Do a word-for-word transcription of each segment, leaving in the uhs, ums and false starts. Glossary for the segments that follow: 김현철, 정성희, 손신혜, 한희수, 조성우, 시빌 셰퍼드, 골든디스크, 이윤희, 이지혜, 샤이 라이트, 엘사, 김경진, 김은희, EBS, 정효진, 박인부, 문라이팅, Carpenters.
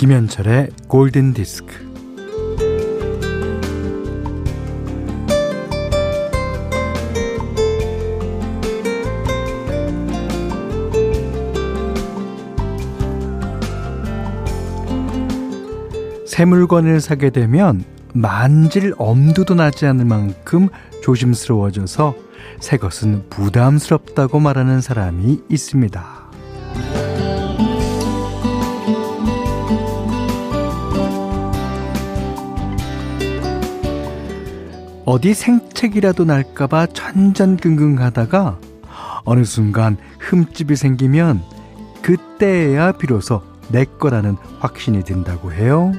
김현철의 골든디스크. 새 물건을 사게 되면 만질 엄두도 나지 않을 만큼 조심스러워져서 새 것은 부담스럽다고 말하는 사람이 있습니다. 어디 생채기라도 날까봐 천전긍긍하다가 어느 순간 흠집이 생기면 그때야 비로소 내 거라는 확신이 든다고 해요.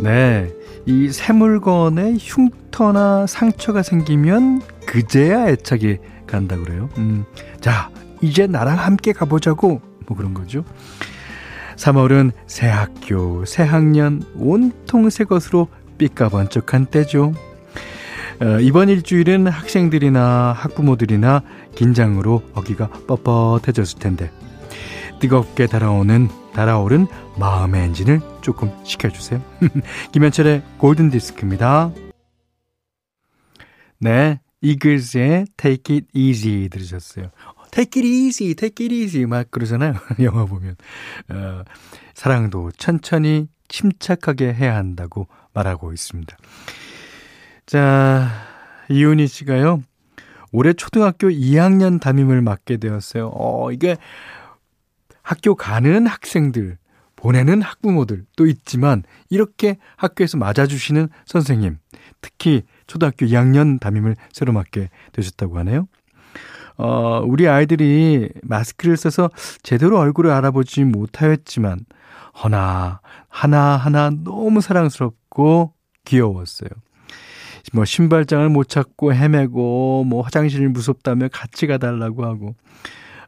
네, 이 새 물건에 흉터나 상처가 생기면 그제야 애착이 간다 그래요. 음, 자, 이제 나랑 함께 가보자고 뭐 그런 거죠. 삼월은 새 학교, 새 학년, 온통 새 것으로 삐까번쩍한 때죠. 어, 이번 일주일은 학생들이나 학부모들이나 긴장으로 어깨가 뻣뻣해졌을 텐데 뜨겁게 달아오는 달아오른 마음의 엔진을 조금 식혀주세요. 김현철의 골든디스크입니다. 네, 이글스의 Take It Easy 들으셨어요. Take it easy, take it easy 막 그러잖아요. 영화 보면 어, 사랑도 천천히 침착하게 해야 한다고 말하고 있습니다. 자, 이윤희 씨가요, 올해 초등학교 이 학년 담임을 맡게 되었어요. 어, 이게 학교 가는 학생들, 보내는 학부모들 또 있지만 이렇게 학교에서 맞아주시는 선생님, 특히 초등학교 이 학년 담임을 새로 맡게 되셨다고 하네요. 어, 우리 아이들이 마스크를 써서 제대로 얼굴을 알아보지 못하였지만 허나 하나하나 너무 사랑스럽고 귀여웠어요. 뭐 신발장을 못 찾고 헤매고 뭐 화장실이 무섭다며 같이 가달라고 하고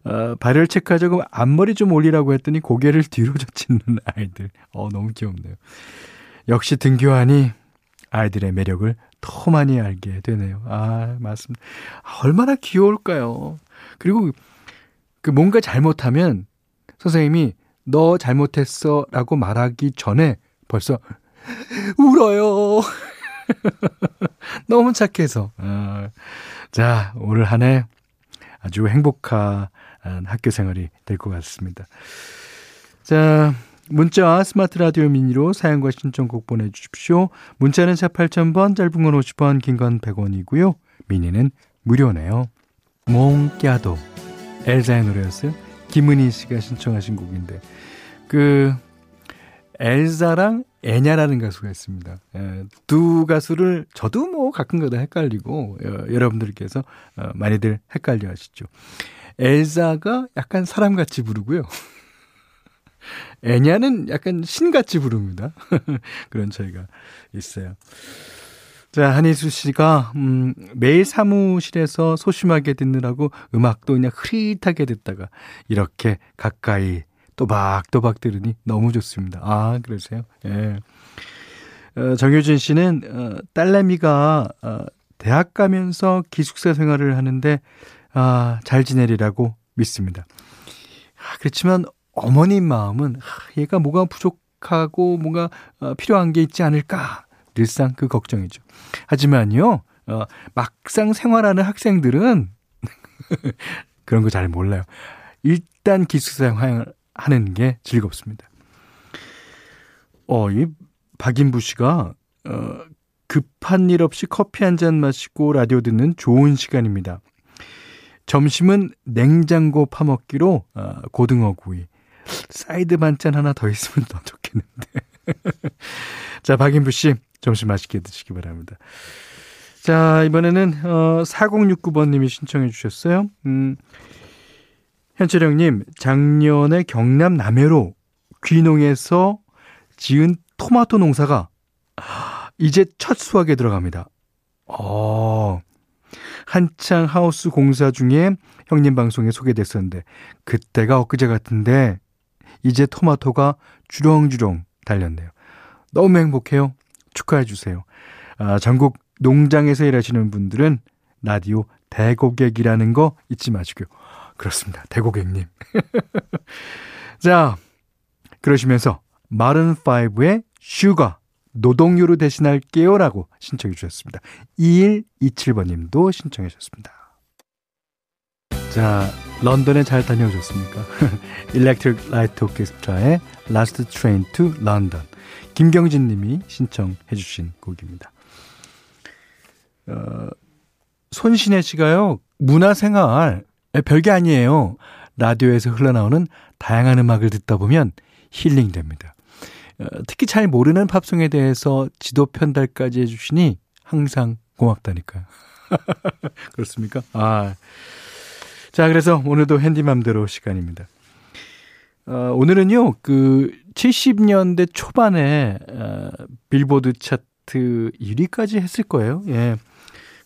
어, 발열 체크하자고 앞머리 좀 올리라고 했더니 고개를 뒤로 젖히는 아이들. 어, 너무 귀엽네요. 역시 등교하니 아이들의 매력을 더 많이 알게 되네요. 아, 맞습니다. 얼마나 귀여울까요? 그리고 그 뭔가 잘못하면 선생님이 너 잘못했어 라고 말하기 전에 벌써 울어요. 너무 착해서. 아, 자, 올 한 해 아주 행복한 학교 생활이 될 것 같습니다. 자, 문자와 스마트 라디오 미니로 사연과 신청곡 보내주십시오. 문자는 샷 팔천 번, 짧은 건 오십 원, 긴 건 백 원이고요. 미니는 무료네요. 몽끼아도 엘사의 노래였어요. 김은희 씨가 신청하신 곡인데 그 엘사랑 애냐라는 가수가 있습니다. 두 가수를 저도 뭐 가끔가다 헷갈리고 여러분들께서 많이들 헷갈려 하시죠. 엘사가 약간 사람같이 부르고요. 애냐는 약간 신같이 부릅니다. 그런 차이가 있어요. 자, 한희수 씨가 음, 매일 사무실에서 소심하게 듣느라고 음악도 그냥 흐릿하게 듣다가 이렇게 가까이 또박또박 들으니 너무 좋습니다. 아, 그러세요? 예. 어, 정효진 씨는 어, 딸내미가 어, 대학 가면서 기숙사 생활을 하는데 아, 잘 지내리라고 믿습니다. 아, 그렇지만 어머님 마음은 얘가 뭐가 부족하고 뭐가 필요한 게 있지 않을까 늘상 그 걱정이죠. 하지만요, 어, 막상 생활하는 학생들은 그런 거 잘 몰라요. 일단 기숙사 생활하는 게 즐겁습니다. 어, 이 박인부 씨가 어, 급한 일 없이 커피 한 잔 마시고 라디오 듣는 좋은 시간입니다. 점심은 냉장고 파먹기로 어, 고등어 구이. 사이드 반찬 하나 더 있으면 더 좋겠는데. 자, 박인부 씨 점심 맛있게 드시기 바랍니다. 자, 이번에는 어, 사공육구 번님이 신청해 주셨어요. 음, 현철 형님, 작년에 경남 남해로 귀농해서 지은 토마토 농사가 이제 첫 수확에 들어갑니다. 어, 한창 하우스 공사 중에 형님 방송에 소개됐었는데 그때가 엊그제 같은데 이제 토마토가 주렁주렁 달렸네요. 너무 행복해요. 축하해 주세요. 아, 전국 농장에서 일하시는 분들은 라디오 대고객이라는 거 잊지 마시고요. 그렇습니다. 대고객님. 자, 그러시면서 마룬 파이브의 슈가 노동요로 대신할게요 라고 신청해 주셨습니다. 이일이칠번님도 신청해 주셨습니다. 자, 런던에 잘 다녀오셨습니까? 일렉트릭 라이트 오케스트라의 Last Train to London, 김경진 님이 신청해 주신 곡입니다. 어, 손신혜 씨가요, 문화생활 별게 아니에요. 라디오에서 흘러나오는 다양한 음악을 듣다 보면 힐링됩니다. 특히 잘 모르는 팝송에 대해서 지도 편달까지 해주시니 항상 고맙다니까요. 그렇습니까? 아, 자, 그래서 오늘도 핸디맘대로 시간입니다. 어, 오늘은요, 그 칠십년대 초반에 어, 빌보드 차트 일위까지 했을 거예요. 예,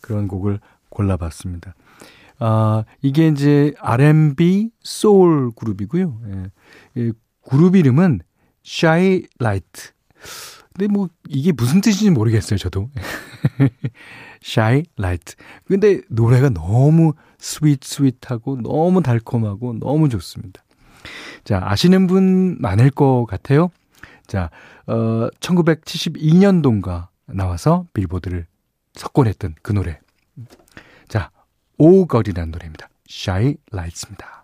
그런 곡을 골라봤습니다. 아, 이게 이제 알앤비 소울 그룹이고요. 예, 예, 그룹 이름은 샤이 라이트. 근데 뭐 이게 무슨 뜻인지 모르겠어요, 저도. 샤이 라이트. 근데 노래가 너무 스윗 스윗하고 너무 달콤하고 너무 좋습니다. 자, 아시는 분 많을 것 같아요. 자, 어, 천구백칠십이년도인가 나와서 빌보드를 석권했던 그 노래. 자, 오걸이라는 노래입니다. 샤이 라이트입니다.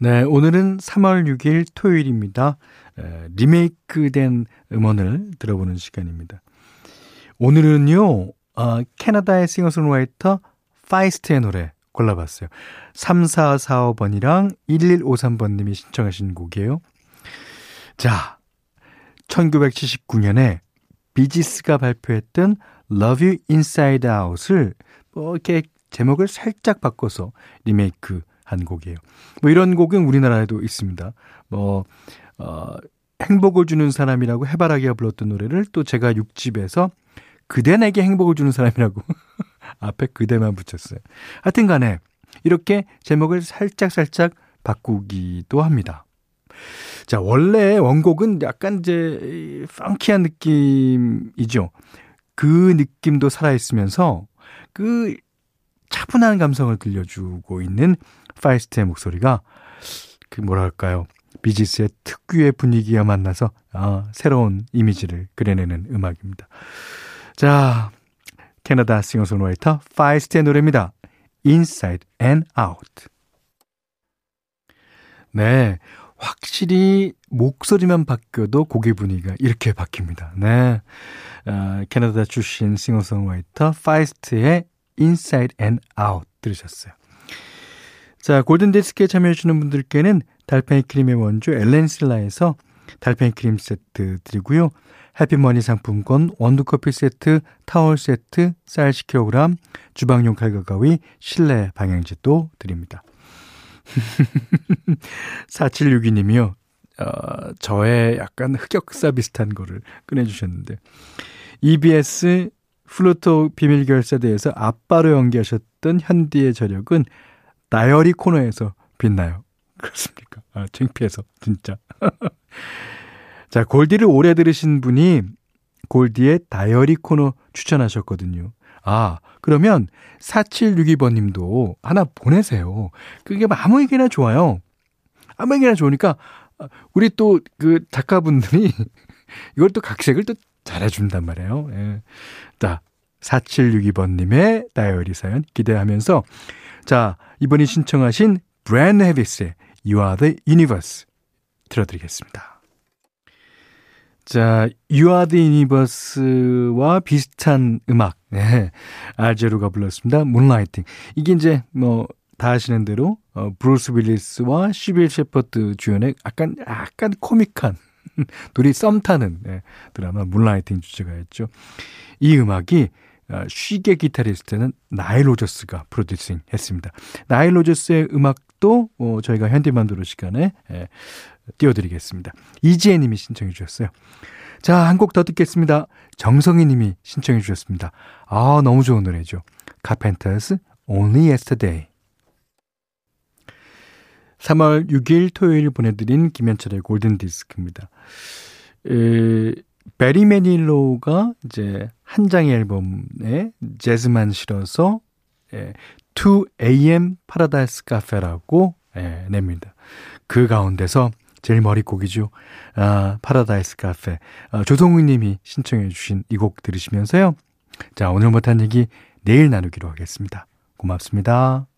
네, 오늘은 삼월 육일 토요일입니다. 에, 리메이크된 음원을 들어보는 시간입니다. 오늘은요, 어, 캐나다의 싱어송라이터 파이스트의 노래 골라봤어요. 삼사사오번이랑 일일오삼번님이 신청하신 곡이에요. 자, 천구백칠십구년에 비지스가 발표했던 Love You Inside Out을 뭐 이렇게 제목을 살짝 바꿔서 리메이크 한 곡이에요. 뭐 이런 곡은 우리나라에도 있습니다. 뭐 어, 행복을 주는 사람이라고 해바라기가 불렀던 노래를 또 제가 육집에서 그대 내게 행복을 주는 사람이라고 앞에 그대만 붙였어요. 하여튼 간에 이렇게 제목을 살짝살짝 바꾸기도 합니다. 자, 원래 원곡은 약간 이제 펑키한 느낌이죠. 그 느낌도 살아있으면서 그 차분한 감성을 들려주고 있는 파이스트의 목소리가 그 뭐랄까요, 비지스의 특유의 분위기와 만나서 아, 새로운 이미지를 그려내는 음악입니다. 자, 캐나다 싱어송라이터 파이스트의 노래입니다. Inside and Out. 네, 확실히 목소리만 바뀌어도 곡의 분위기가 이렇게 바뀝니다. 네, 아, 캐나다 출신 싱어송라이터 파이스트의 Inside and Out 들으셨어요. 자, 골든디스크에 참여해주시는 분들께는 달팽이 크림의 원조 엘렌실라에서 달팽이 크림 세트 드리고요, 해피머니 상품권, 원두커피 세트, 타월 세트, 쌀 십 킬로그램, 주방용 칼과 가위, 실내 방향제도 드립니다. 사칠육이님이요 어, 저의 약간 흑역사 비슷한 거를 꺼내주셨는데, 이비에스 플루토 비밀결사대에서 아빠로 연기하셨던 현디의 저력은 다이어리 코너에서 빛나요. 그렇습니까? 아, 창피해서 진짜. 자, 골디를 오래 들으신 분이 골디의 다이어리 코너 추천하셨거든요. 아, 그러면 사칠육이번님도 하나 보내세요. 그게 아무 얘기나 좋아요. 아무 얘기나 좋으니까 우리 또 그 작가분들이 이걸 또 각색을 또 잘해준단 말이에요. 예. 자, 사칠육이번님의 다이어리 사연 기대하면서, 자, 이번이 신청하신 브랜드 헤비스의 You Are The Universe 들어드리겠습니다. 자, You Are The Universe와 비슷한 음악, 네, 알제로가 불렀습니다. 문라이팅. 이게 이제 뭐 다 아시는 대로 어, 브루스 윌리스와 시빌 셰퍼드 주연의 약간 약간 코믹한 둘이 썸 타는, 네, 드라마 문라이팅 주제가였죠. 이 음악이 쉬게 기타리스트는 나일 로저스가 프로듀싱 했습니다. 나일 로저스의 음악도 어, 저희가 현디만두로 시간에 예, 띄워드리겠습니다. 이지혜 님이 신청해 주셨어요. 자, 한 곡 더 듣겠습니다. 정성희 님이 신청해 주셨습니다. 아, 너무 좋은 노래죠. Carpenters, Only Yesterday. 삼월 육일 토요일 보내드린 김현철의 골든디스크입니다. 베리 매닐로우가 이제 한 장의 앨범에 재즈만 실어서 예, 투 에이엠 파라다이스 카페라고 예, 냅니다. 그 가운데서 제일 머릿고기죠. 아, 파라다이스 카페. 아, 조성우 님이 신청해 주신 이 곡 들으시면서요. 자, 오늘 못한 얘기 내일 나누기로 하겠습니다. 고맙습니다.